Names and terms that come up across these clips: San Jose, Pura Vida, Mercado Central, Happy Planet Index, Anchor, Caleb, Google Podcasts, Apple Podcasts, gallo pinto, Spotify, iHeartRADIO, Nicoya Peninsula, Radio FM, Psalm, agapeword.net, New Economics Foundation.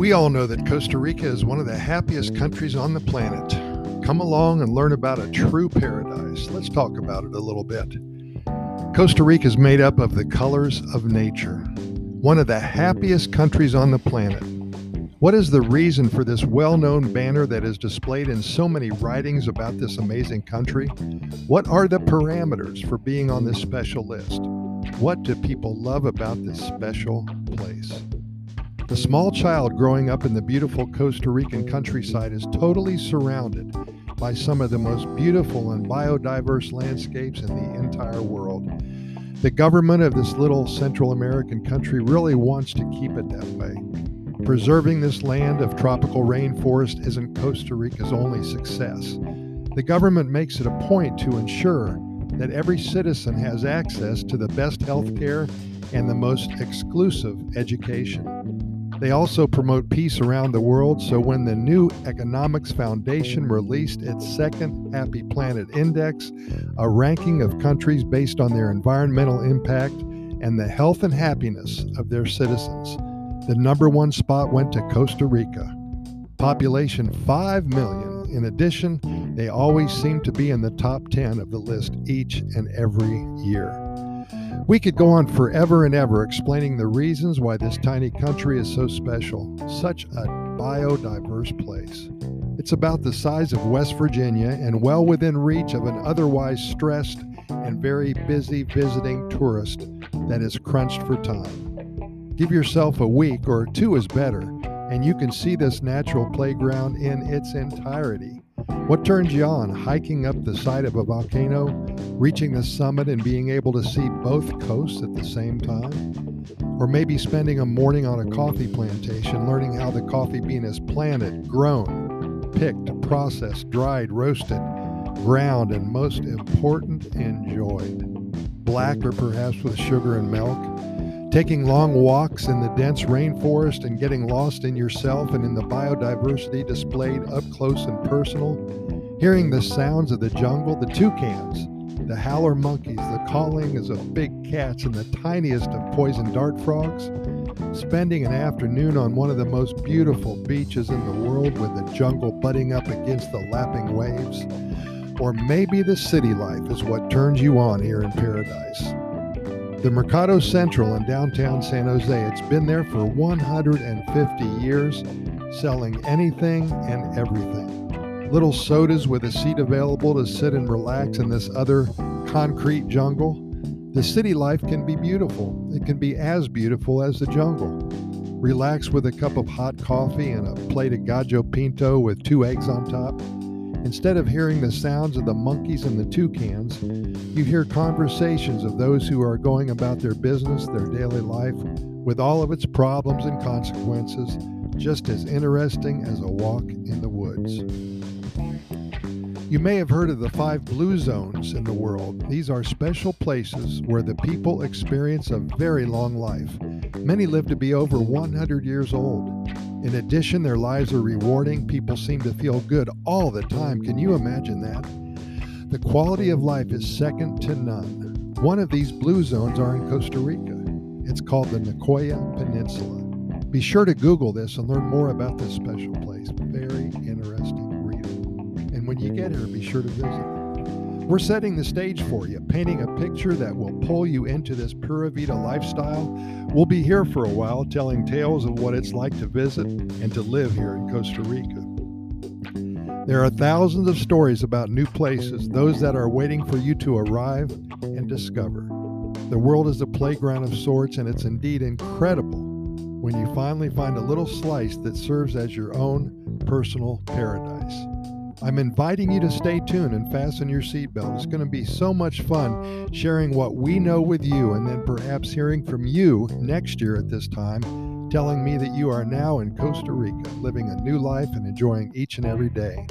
We all know that Costa Rica is one of the happiest countries on the planet. Come along and learn about a true paradise. Let's talk about it a little bit. Costa Rica is made up of the colors of nature, one of the happiest countries on the planet. What is the reason for this well-known banner that is displayed in so many writings about this amazing country? What are the parameters for being on this special list? What do people love about this special place? The small child growing up in the beautiful Costa Rican countryside is totally surrounded by some of the most beautiful and biodiverse landscapes in the entire world. The government of this little Central American country really wants to keep it that way. Preserving this land of tropical rainforest isn't Costa Rica's only success. The government makes it a point to ensure that every citizen has access to the best health care and the most exclusive education. They also promote peace around the world, so when the New Economics Foundation released its second Happy Planet Index, a ranking of countries based on their environmental impact and the health and happiness of their citizens, the number one spot went to Costa Rica. Population 5 million. In addition, they always seem to be in the top 10 of the list each and every year. We could go on forever and ever explaining the reasons why this tiny country is so special, such a biodiverse place. It's about the size of West Virginia and well within reach of an otherwise stressed and very busy visiting tourist that is crunched for time. Give yourself a week or two is better, and you can see this natural playground in its entirety. What turns you on? Hiking up the side of a volcano, reaching the summit and being able to see both coasts at the same time? Or maybe spending a morning on a coffee plantation, learning how the coffee bean is planted, grown, picked, processed, dried, roasted, ground, and most important, enjoyed. Black or perhaps with sugar and milk. Taking long walks in the dense rainforest and getting lost in yourself and in the biodiversity displayed up close and personal. Hearing the sounds of the jungle, the toucans, the howler monkeys, the cawings of big cats, and the tiniest of poison dart frogs. Spending an afternoon on one of the most beautiful beaches in the world with the jungle butting up against the lapping waves. Or maybe the city life is what turns you on here in paradise. The Mercado Central in downtown San Jose, it's been there for 150 years, selling anything and everything. Little sodas with a seat available to sit and relax in this other concrete jungle. The city life can be beautiful. It can be as beautiful as the jungle. Relax with a cup of hot coffee and a plate of gallo pinto with 2 eggs on top. Instead of hearing the sounds of the monkeys and the toucans, you hear conversations of those who are going about their business, their daily life, with all of its problems and consequences, just as interesting as a walk in the woods. You may have heard of the 5 blue zones in the world. These are special places where the people experience a very long life. Many live to be over 100 years old. In addition, their lives are rewarding. People seem to feel good all the time. Can you imagine that? The quality of life is second to none. One of these blue zones are in Costa Rica. It's called the Nicoya Peninsula. Be sure to Google this and learn more about this special place. Very interesting reading. And when you get here, be sure to visit. We're setting the stage for you, painting a picture that will pull you into this Pura Vida lifestyle. We'll be here for a while telling tales of what it's like to visit and to live here in Costa Rica. There are thousands of stories about new places, those that are waiting for you to arrive and discover. The world is a playground of sorts, and it's indeed incredible when you finally find a little slice that serves as your own personal paradise. I'm inviting you to stay tuned and fasten your seatbelt. It's going to be so much fun sharing what we know with you, and then perhaps hearing from you next year at this time, telling me that you are now in Costa Rica, living a new life and enjoying each and every day.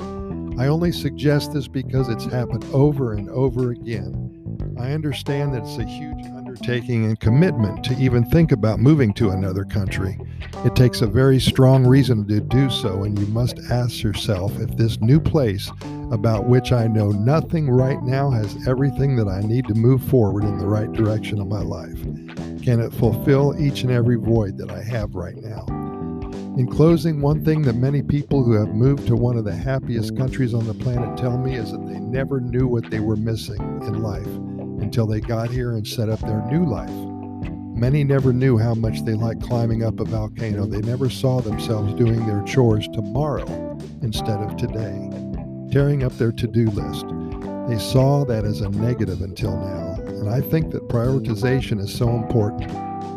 I only suggest this because it's happened over and over again. I understand that it's a huge undertaking and commitment to even think about moving to another country. It takes a very strong reason to do so, and you must ask yourself if this new place, about which I know nothing right now, has everything that I need to move forward in the right direction of my life. Can it fulfill each and every void that I have right now? In closing, one thing that many people who have moved to one of the happiest countries on the planet tell me is that they never knew what they were missing in life until they got here and set up their new life. Many never knew how much they liked climbing up a volcano. They never saw themselves doing their chores tomorrow instead of today, tearing up their to-do list. They saw that as a negative until now, and I think that prioritization is so important.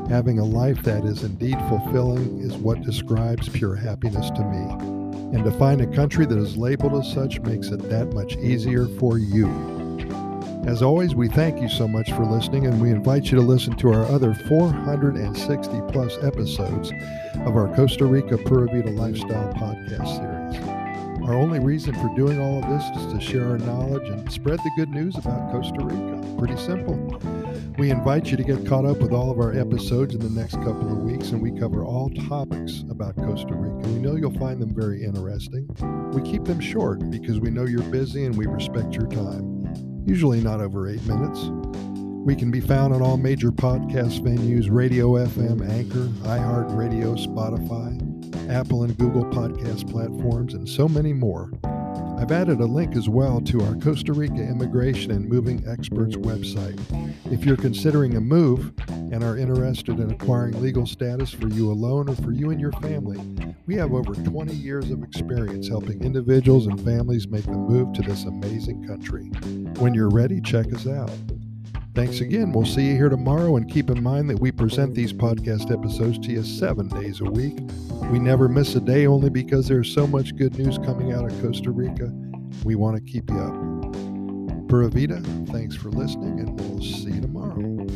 Having a life that is indeed fulfilling is what describes pure happiness to me, and to find a country that is labeled as such makes it that much easier for you. As always, we thank you so much for listening, and we invite you to listen to our other 460 plus episodes of our Costa Rica Pura Vida Lifestyle podcast series. Our only reason for doing all of this is to share our knowledge and spread the good news about Costa Rica. Pretty simple. We invite you to get caught up with all of our episodes in the next couple of weeks, and we cover all topics about Costa Rica. We know you'll find them very interesting. We keep them short because we know you're busy and we respect your time, usually not over 8 minutes. We can be found on all major podcast venues, Radio FM, Anchor, iHeartRADIO, Spotify, Apple and Google Podcasts platforms, and so many more. I've added a link as well to our Costa Rica Immigration and Moving Experts website. If you're considering a move and are interested in acquiring legal status for you alone or for you and your family, we have over 20 years of experience helping individuals and families make the move to this amazing country. When you're ready, check us out. Thanks again. We'll see you here tomorrow, and keep in mind that we present these podcast episodes to you 7 days a week. We never miss a day only because there's so much good news coming out of Costa Rica. We want to keep you up. Pura Vida, thanks for listening, and we'll see you tomorrow.